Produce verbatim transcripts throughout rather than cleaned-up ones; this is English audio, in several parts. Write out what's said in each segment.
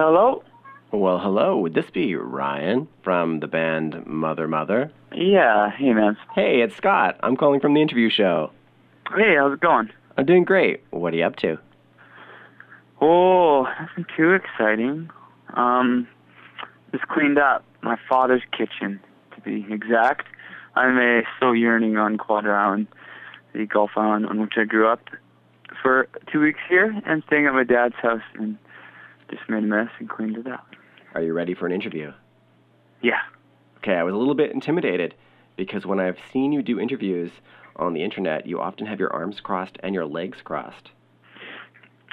Hello? Well, hello. Would this be Ryan from the band Mother Mother? Yeah. Hey, man. Hey, it's Scott. I'm calling from the interview show. Hey, how's it going? I'm doing great. What are you up to? Oh, nothing too exciting. Um, just cleaned up my father's kitchen, to be exact. I'm uh, still yearning on Quadra Island, the Gulf Island on which I grew up, for two weeks here and staying at my dad's house and just made a mess and cleaned it up. Are you ready for an interview? Yeah. Okay, I was a little bit intimidated because when I've seen you do interviews on the internet, you often have your arms crossed and your legs crossed.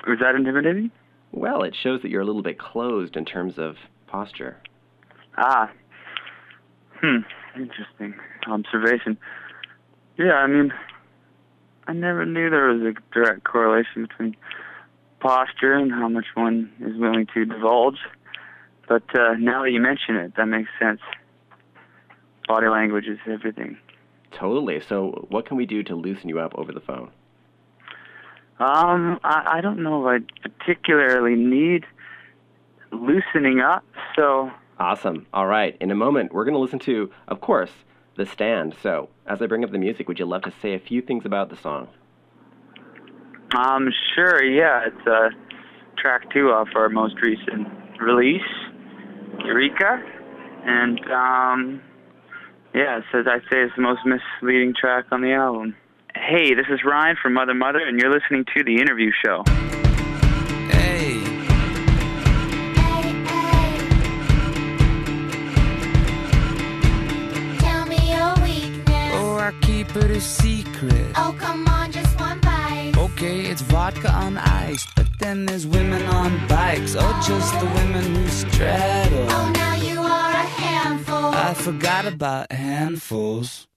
Was that intimidating? Well, it shows that you're a little bit closed in terms of posture. Ah. Hmm. Interesting observation. Yeah, I mean, I never knew there was a direct correlation between posture and how much one is willing to divulge. But uh, now that you mention it, that makes sense. Body language is everything. Totally. So what can we do to loosen you up over the phone? Um, I, I don't know if I particularly need loosening up, so... Awesome. All right. In a moment, we're going to listen to, of course, The Stand. So as I bring up the music, would you love to say a few things about the song? Um, sure, yeah. It's uh, track two off our most recent release, Eureka. And, um, yeah, it says, I'd say it's the most misleading track on the album. Hey, this is Ryan from Mother Mother, and you're listening to The Interview Show. Hey. Hey, hey. Tell me your weakness. Oh, I keep it a secret. Oh, come on, just one bite. Okay, it's vodka on ice, but then there's women on bikes. Oh, just the women who straddle. Oh, now you are a handful. I forgot about handfuls.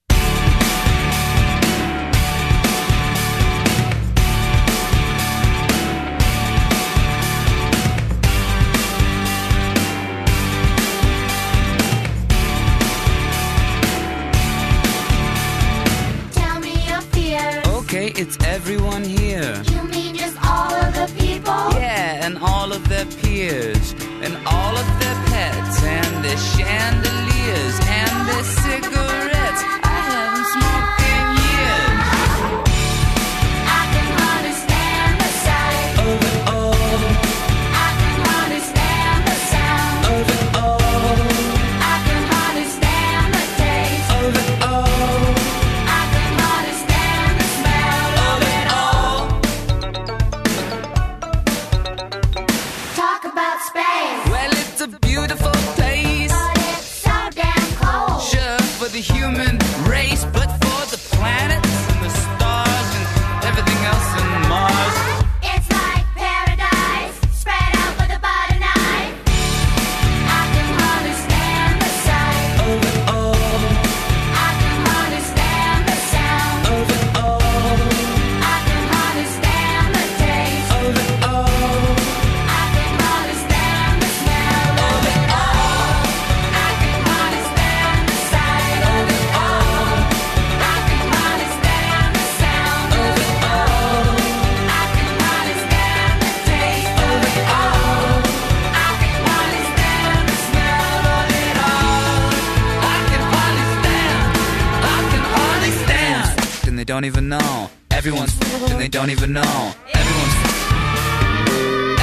Okay, it's everyone here. You mean just all of the people? Yeah, and all of their peers, and all of their pets, and their chandeliers, and their cigarettes. I haven't smoked in years. I can understand the sight of it all. I can understand the sound of it all. I can understand the taste of it all. The human race, but for the planets and the stars and everything else in Mars, it's like paradise spread out with a butter knife. I can understand the sight of it all. I can understand the sound of it all. I can understand the taste of it all. I can understand the smell of it all. I can understand the sight. Don't even know. Everyone's f- and they don't even know. Everyone's f-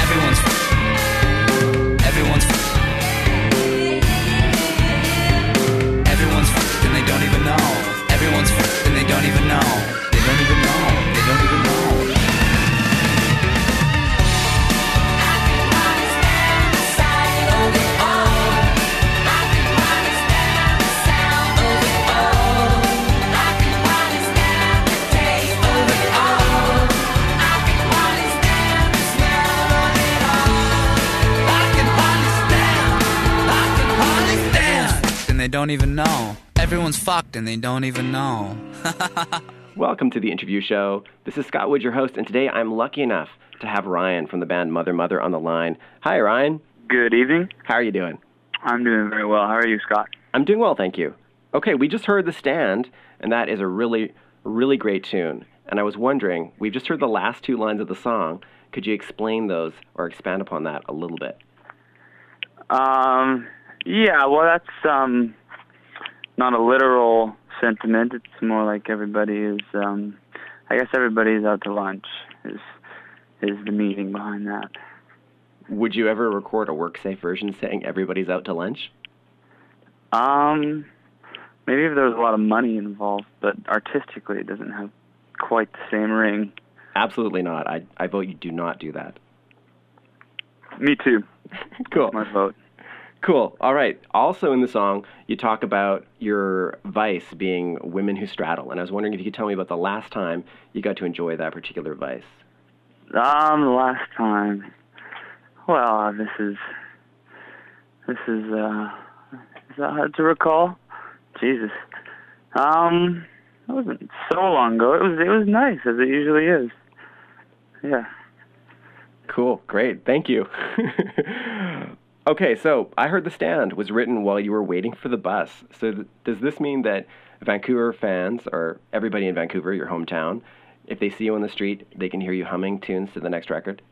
Everyone's f- Everyone's f- Everyone's f- and they don't even know. Everyone's f- and they don't even know. They don't even know. They don't even know. I can understand the sight of it all. I can understand the sound of it all. They don't even know. Everyone's fucked and they don't even know. Welcome to the interview show. This is Scott Wood, your host, and today I'm lucky enough to have Ryan from the band Mother Mother on the line. Hi, Ryan. Good evening. How are you doing? I'm doing very well. How are you, Scott? I'm doing well, thank you. Okay, we just heard The Stand, and that is a really, really great tune. And I was wondering, we've just heard the last two lines of the song. Could you explain those or expand upon that a little bit? Um, yeah, well, that's um, not a literal sentiment. It's more like everybody is, um, I guess everybody's out to lunch is is the meaning behind that. Would you ever record a work-safe version saying everybody's out to lunch? Um, maybe if there was a lot of money involved, but artistically it doesn't have quite the same ring. Absolutely not. I, I vote you do not do that. Me too. Cool. That's my vote. Cool. All right. Also in the song, you talk about your vice being women who straddle, and I was wondering if you could tell me about the last time you got to enjoy that particular vice. Um, the last time. Well, this is, this is, uh, is that hard to recall? Jesus. Um, it wasn't so long ago. It was, it was nice, as it usually is. Yeah. Cool. Great. Thank you. Okay, so I heard The Stand was written while you were waiting for the bus. So th- does this mean that Vancouver fans, or everybody in Vancouver, your hometown, if they see you on the street, they can hear you humming tunes to the next record?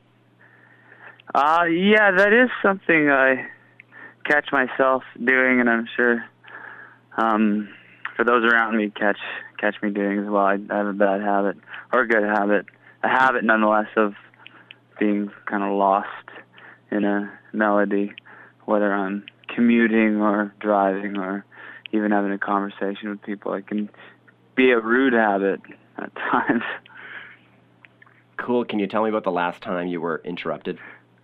Uh, yeah, that is something I catch myself doing, and I'm sure um, for those around me catch catch me doing as well. I, I have a bad habit, or a good habit, a habit nonetheless of being kind of lost in a melody, whether I'm commuting or driving or even having a conversation with people. It can be a rude habit at times. Cool. Can you tell me about the last time you were interrupted?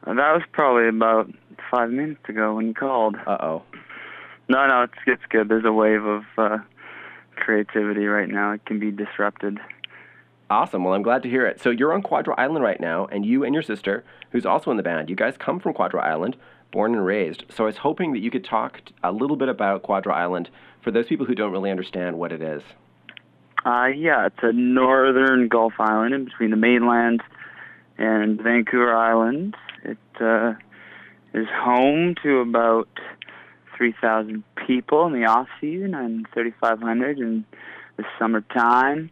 That was probably about five minutes ago when you called. Uh-oh. No, no, it's, it's good. There's a wave of uh, creativity right now. It can be disrupted. Awesome. Well, I'm glad to hear it. So you're on Quadra Island right now, and you and your sister, who's also in the band, you guys come from Quadra Island, born and raised. So I was hoping that you could talk a little bit about Quadra Island for those people who don't really understand what it is. Uh, yeah, it's a northern Gulf Island in between the mainland and Vancouver Island. It uh, is home to about three thousand people in the off-season and thirty-five hundred in the summertime.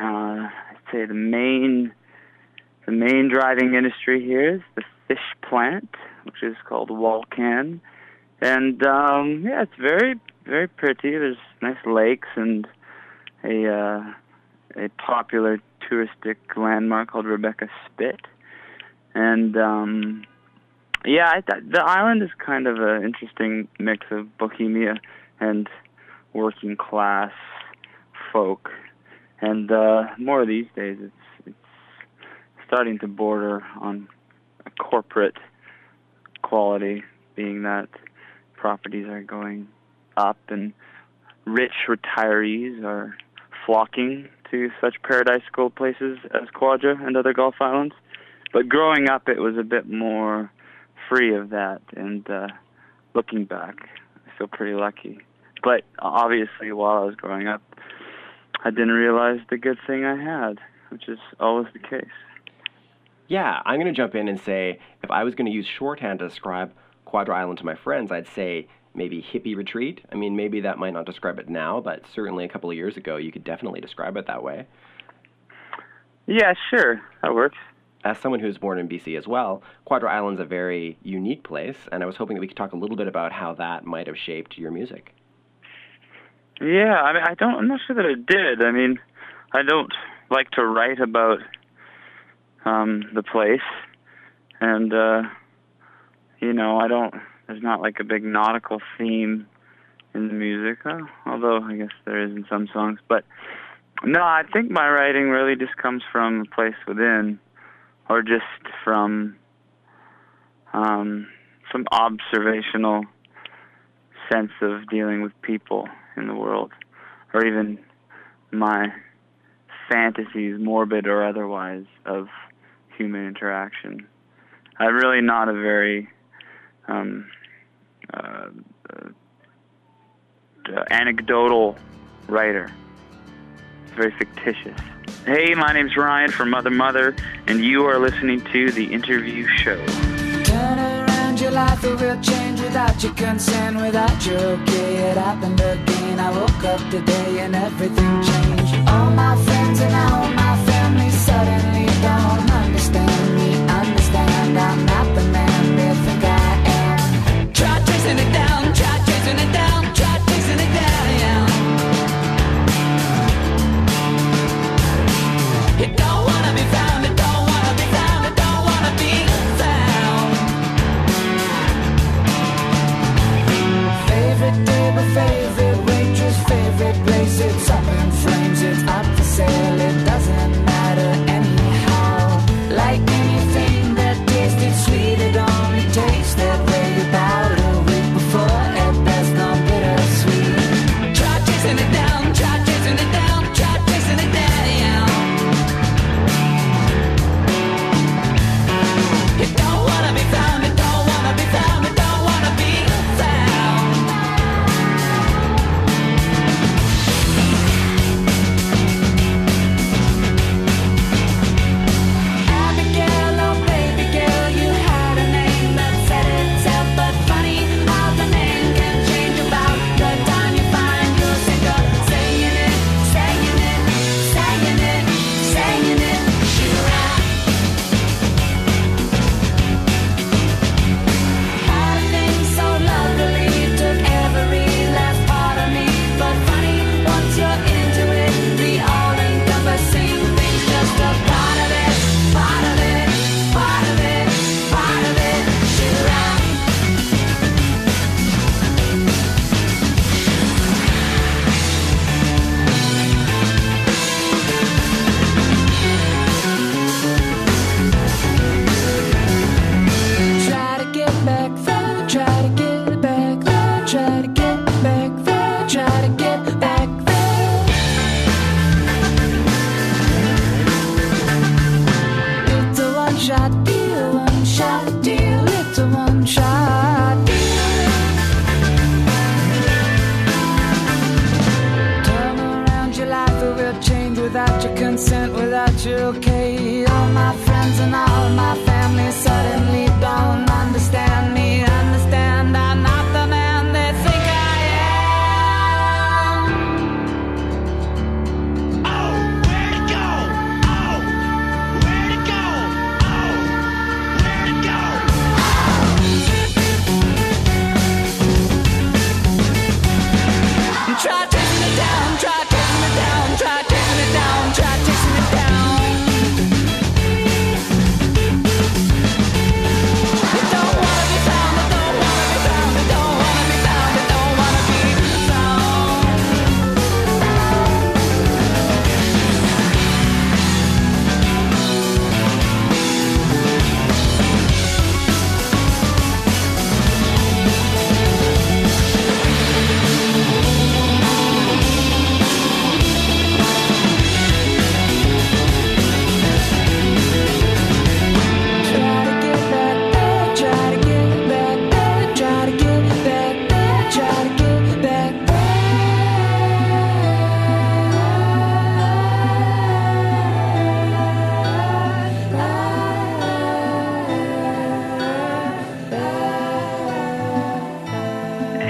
Uh, I'd say the main the main driving industry here is the fish plant, which is called Walcan. And, um, yeah, it's very, very pretty. There's nice lakes and a uh, a popular touristic landmark called Rebecca Spit. And, um, yeah, I th- the island is kind of an interesting mix of bohemia and working-class folk. And uh, more these days, it's it's starting to border on a corporate quality, being that properties are going up and rich retirees are flocking to such paradisical places as Quadra and other Gulf Islands. But growing up, it was a bit more free of that. And uh, looking back, I feel pretty lucky. But obviously, while I was growing up, I didn't realize the good thing I had, which is always the case. Yeah, I'm going to jump in and say, if I was going to use shorthand to describe Quadra Island to my friends, I'd say maybe hippie retreat. I mean, maybe that might not describe it now, but certainly a couple of years ago, you could definitely describe it that way. Yeah, sure. That works. As someone who was born in B C as well, Quadra Island's a very unique place, and I was hoping that we could talk a little bit about how that might have shaped your music. Yeah, I mean, I don't, I'm not sure that it did. I mean, I don't like to write about um, the place, and, uh, you know, I don't, there's not like a big nautical theme in the music, uh, although I guess there is in some songs. But no, I think my writing really just comes from a place within, or just from um, some observational sense of dealing with people in the world, or even my fantasies, morbid or otherwise, of human interaction. I'm really not a very um, uh, uh, anecdotal writer. It's very fictitious. Hey, my name's Ryan from Mother Mother, and you are listening to The Interview Show. Your life a real change without your consent, without your okay. It happened again. I woke up today and everything changed. All my friends and all my family suddenly don't understand me. Understand I'm not the man they think I am. shot, dear one shot, dear little one shot. Turn around your life, it will change without your consent, without your okay. All my friends and all my family suddenly don't understand me, understand I'm not the man they think I am. Oh, where to go? Oh, where to go? Oh, where to go? Oh. Try chasing it down, try chasing it down, try chasing it down, try chasing it down.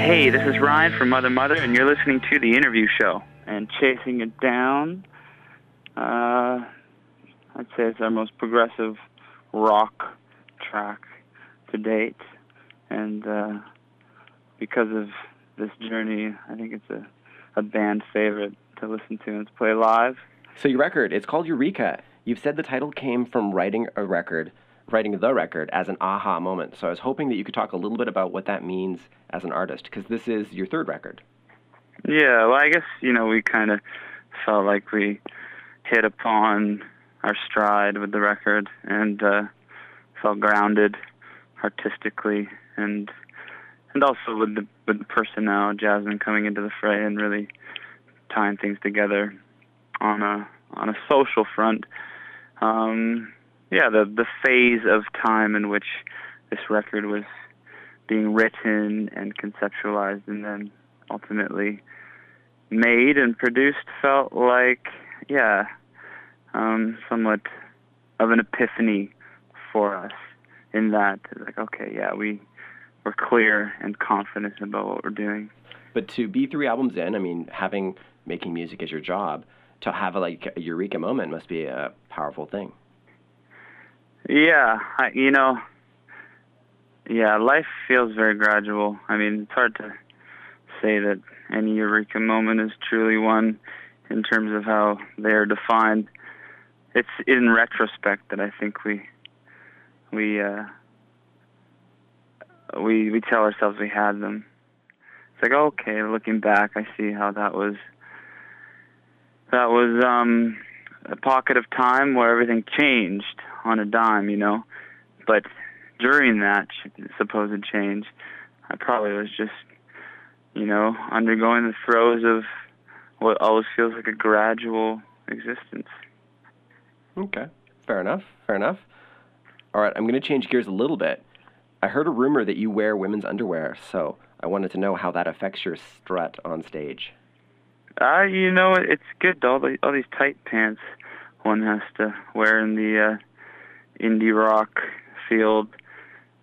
Hey, this is Ryan from Mother Mother, and you're listening to The Interview Show. And Chasing It Down, uh, I'd say it's our most progressive rock track to date. And uh, because of this journey, I think it's a, a band favorite to listen to and to play live. So your record, it's called Eureka. You've said the title came from writing a record. writing the record as an aha moment. So I was hoping that you could talk a little bit about what that means as an artist, because this is your third record. Yeah, well, I guess, you know, we kind of felt like we hit upon our stride with the record and uh, felt grounded artistically and and also with the, with the person now, Jasmine, coming into the fray and really tying things together on a, on a social front. Um... Yeah, the the phase of time in which this record was being written and conceptualized and then ultimately made and produced felt like, yeah, um, somewhat of an epiphany for us in that, like, okay, yeah, we were clear and confident about what we're doing. But to be three albums in, I mean, having, making music as your job, to have a, like, a eureka moment must be a powerful thing. Yeah, I, you know, yeah, life feels very gradual. I mean, it's hard to say that any eureka moment is truly one in terms of how they are defined. It's in retrospect that I think we we uh, we we tell ourselves we had them. It's like, okay, looking back, I see how that was that was um, a pocket of time where everything changed on a dime, you know, but during that supposed change, I probably was just, you know, undergoing the throes of what always feels like a gradual existence. Okay, fair enough, fair enough. All right, I'm going to change gears a little bit. I heard a rumor that you wear women's underwear, so I wanted to know how that affects your strut on stage. Uh, you know, it's good, all, the, all these tight pants one has to wear in the, uh, indie rock field.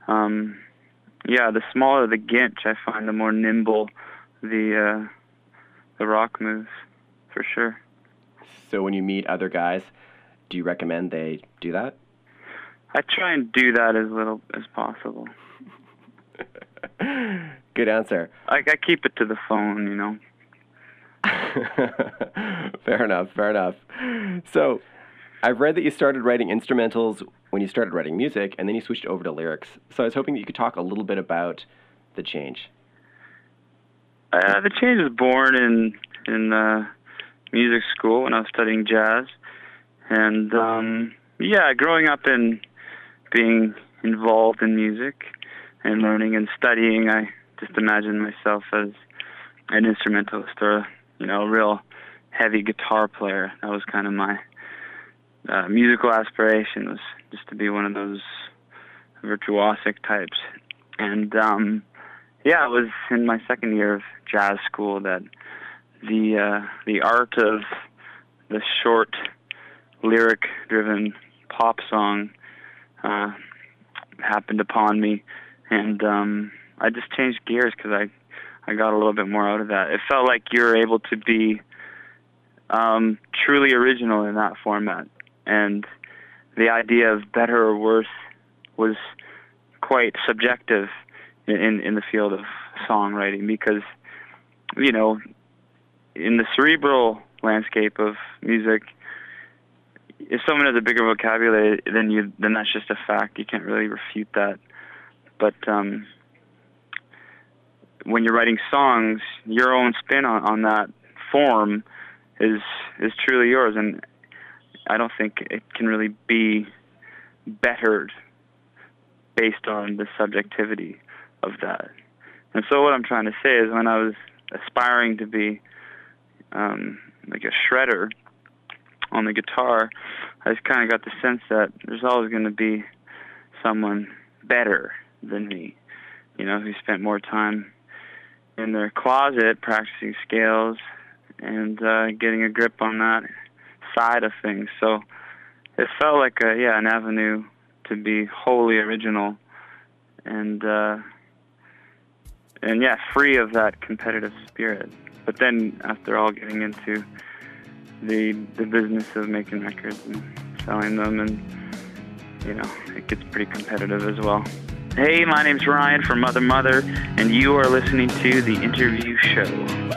Um, yeah, the smaller the ginch, I find the more nimble the uh, the rock moves, for sure. So when you meet other guys, do you recommend they do that? I try and do that as little as possible. Good answer. I, I keep it to the phone, you know. Fair enough, fair enough. So I've read that you started writing instrumentals when you started writing music, and then you switched over to lyrics. So I was hoping that you could talk a little bit about the change. Uh, the change was born in in uh, music school when I was studying jazz. And, um, yeah, growing up and being involved in music and learning and studying, I just imagined myself as an instrumentalist or, you know, a real heavy guitar player. That was kind of my uh, musical aspiration was just to be one of those virtuosic types. And um, yeah, it was in my second year of jazz school that the uh, the art of the short, lyric-driven pop song uh, happened upon me, and um, I just changed gears because I, I got a little bit more out of that. It felt like you were able to be um, truly original in that format, and the idea of better or worse was quite subjective in, in the field of songwriting, because, you know, in the cerebral landscape of music, if someone has a bigger vocabulary than you, then that's just a fact. You can't really refute that. But um, when you're writing songs, your own spin on, on that form is is truly yours, and I don't think it can really be bettered based on the subjectivity of that. And so what I'm trying to say is, when I was aspiring to be um, like a shredder on the guitar, I just kind of got the sense that there's always going to be someone better than me, you know, who spent more time in their closet practicing scales and uh, getting a grip on that side of things. So it felt like a, yeah, an avenue to be wholly original and uh, and yeah, free of that competitive spirit. But then, after all, getting into the the business of making records and selling them, and, you know, it gets pretty competitive as well. Hey, my name's Ryan from Mother Mother, and you are listening to The Interview Show. Yeah.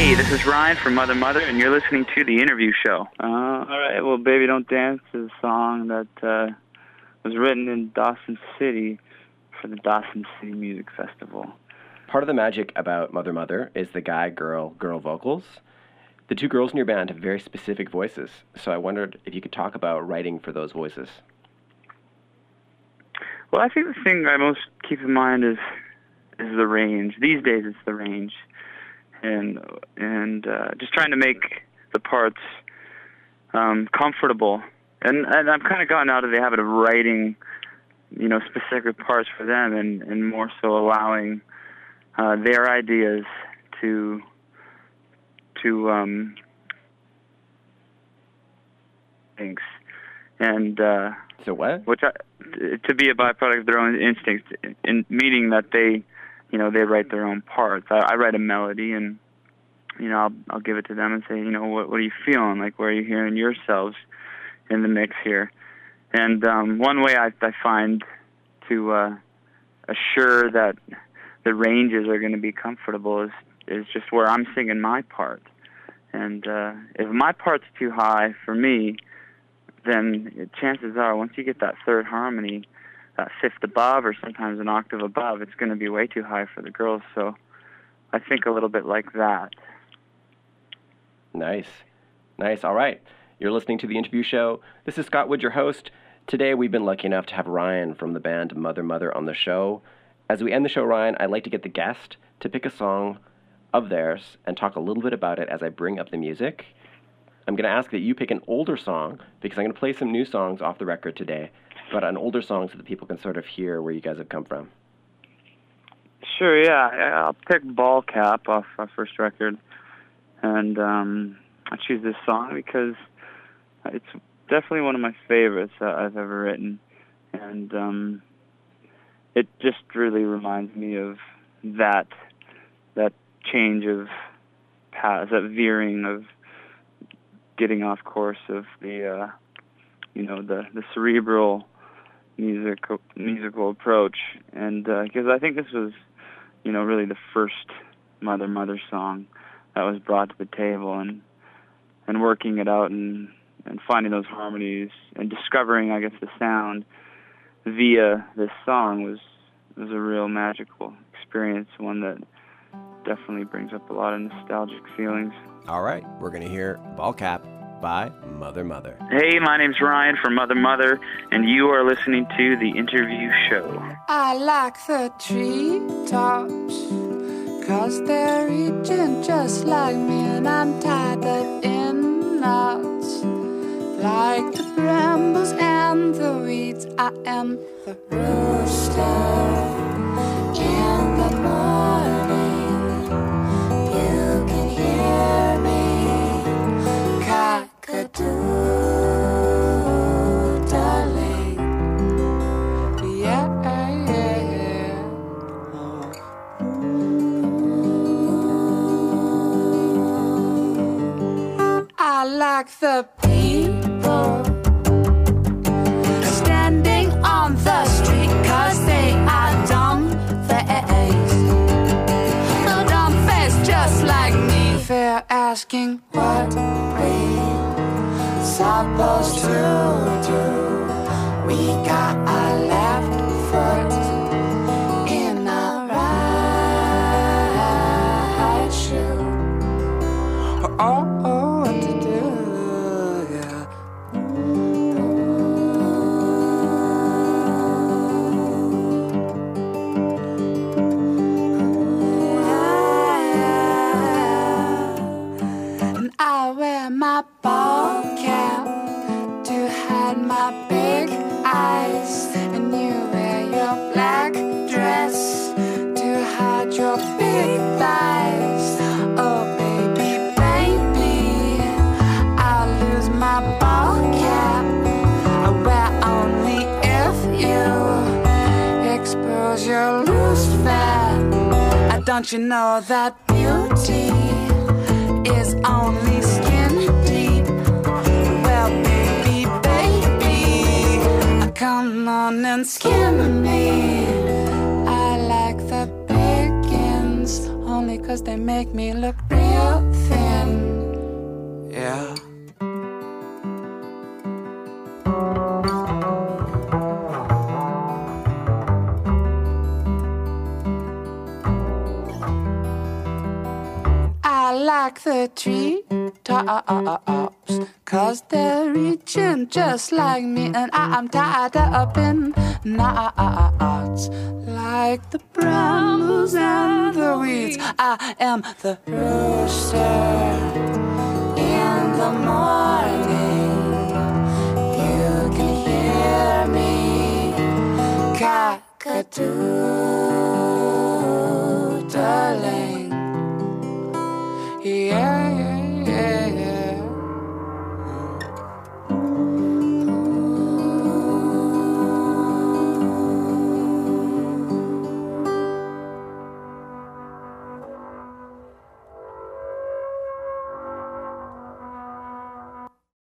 Hey, this is Ryan from Mother Mother, and you're listening to The Interview Show. Uh, all right, well, Baby Don't Dance is a song that uh, was written in Dawson City for the Dawson City Music Festival. Part of the magic about Mother Mother is the guy, girl, girl vocals. The two girls in your band have very specific voices, so I wondered if you could talk about writing for those voices. Well, I think the thing I most keep in mind is is the range. These days, it's the range, and and uh, just trying to make the parts um, comfortable. And and I've kind of gotten out of the habit of writing, you know, specific parts for them, and and more so allowing uh, their ideas to. to um, things, and uh, so what? Which I, to be a byproduct of their own instincts, in meaning that they, you know, they write their own parts. I, I write a melody, and you know, I'll, I'll give it to them and say, you know, what, what are you feeling? Like, where are you hearing yourselves in the mix here? And um, one way I, I find to uh, assure that the ranges are going to be comfortable is. is just where I'm singing my part. And uh, if my part's too high for me, then chances are once you get that third harmony, that fifth above or sometimes an octave above, it's going to be way too high for the girls. So I think a little bit like that. Nice. Nice. All right. You're listening to The Interview Show. This is Scott Wood, your host. Today we've been lucky enough to have Ryan from the band Mother Mother on the show. As we end the show, Ryan, I'd like to get the guest to pick a song of theirs and talk a little bit about it as I bring up the music. I'm going to ask that you pick an older song because I'm going to play some new songs off the record today, but an older song so that people can sort of hear where you guys have come from. Sure, yeah. I'll pick Ball Cap off our first record, and um, I choose this song because it's definitely one of my favorites that I've ever written, and um, it just really reminds me of that that change of path, that veering of getting off course of the, uh, you know, the, the cerebral music, musical approach. And because uh, I think this was, you know, really the first Mother Mother song that was brought to the table, and and working it out and, and finding those harmonies and discovering, I guess, the sound via this song was, was a real magical experience, one that definitely brings up a lot of nostalgic feelings. All right, we're going to hear Ball Cap by Mother Mother. Hey, my name's Ryan from Mother Mother, and you are listening to The Interview Show. I like the treetops, cause they're reaching just like me, and I'm tied in knots, like the brambles and the weeds. I am the rooster in the morning. Like the people standing on the street, cause they are dumb-faced, no dumb-faced just like me. They're asking what we're supposed to do. We got our left foot in our right shoe. Oh, oh. I wear my ball cap to hide my big eyes, and you wear your black dress to hide your big thighs. Oh baby, baby, I lose my ball cap. I wear only if you expose your loose fat. Don't you know that beauty is only skin deep? Well, baby, baby, come on and skin me. I like the pickings only cause they make me look real the tree tops, cause they're reaching just like me, and I am tied up in knots, like the brambles and the weeds. I am the rooster.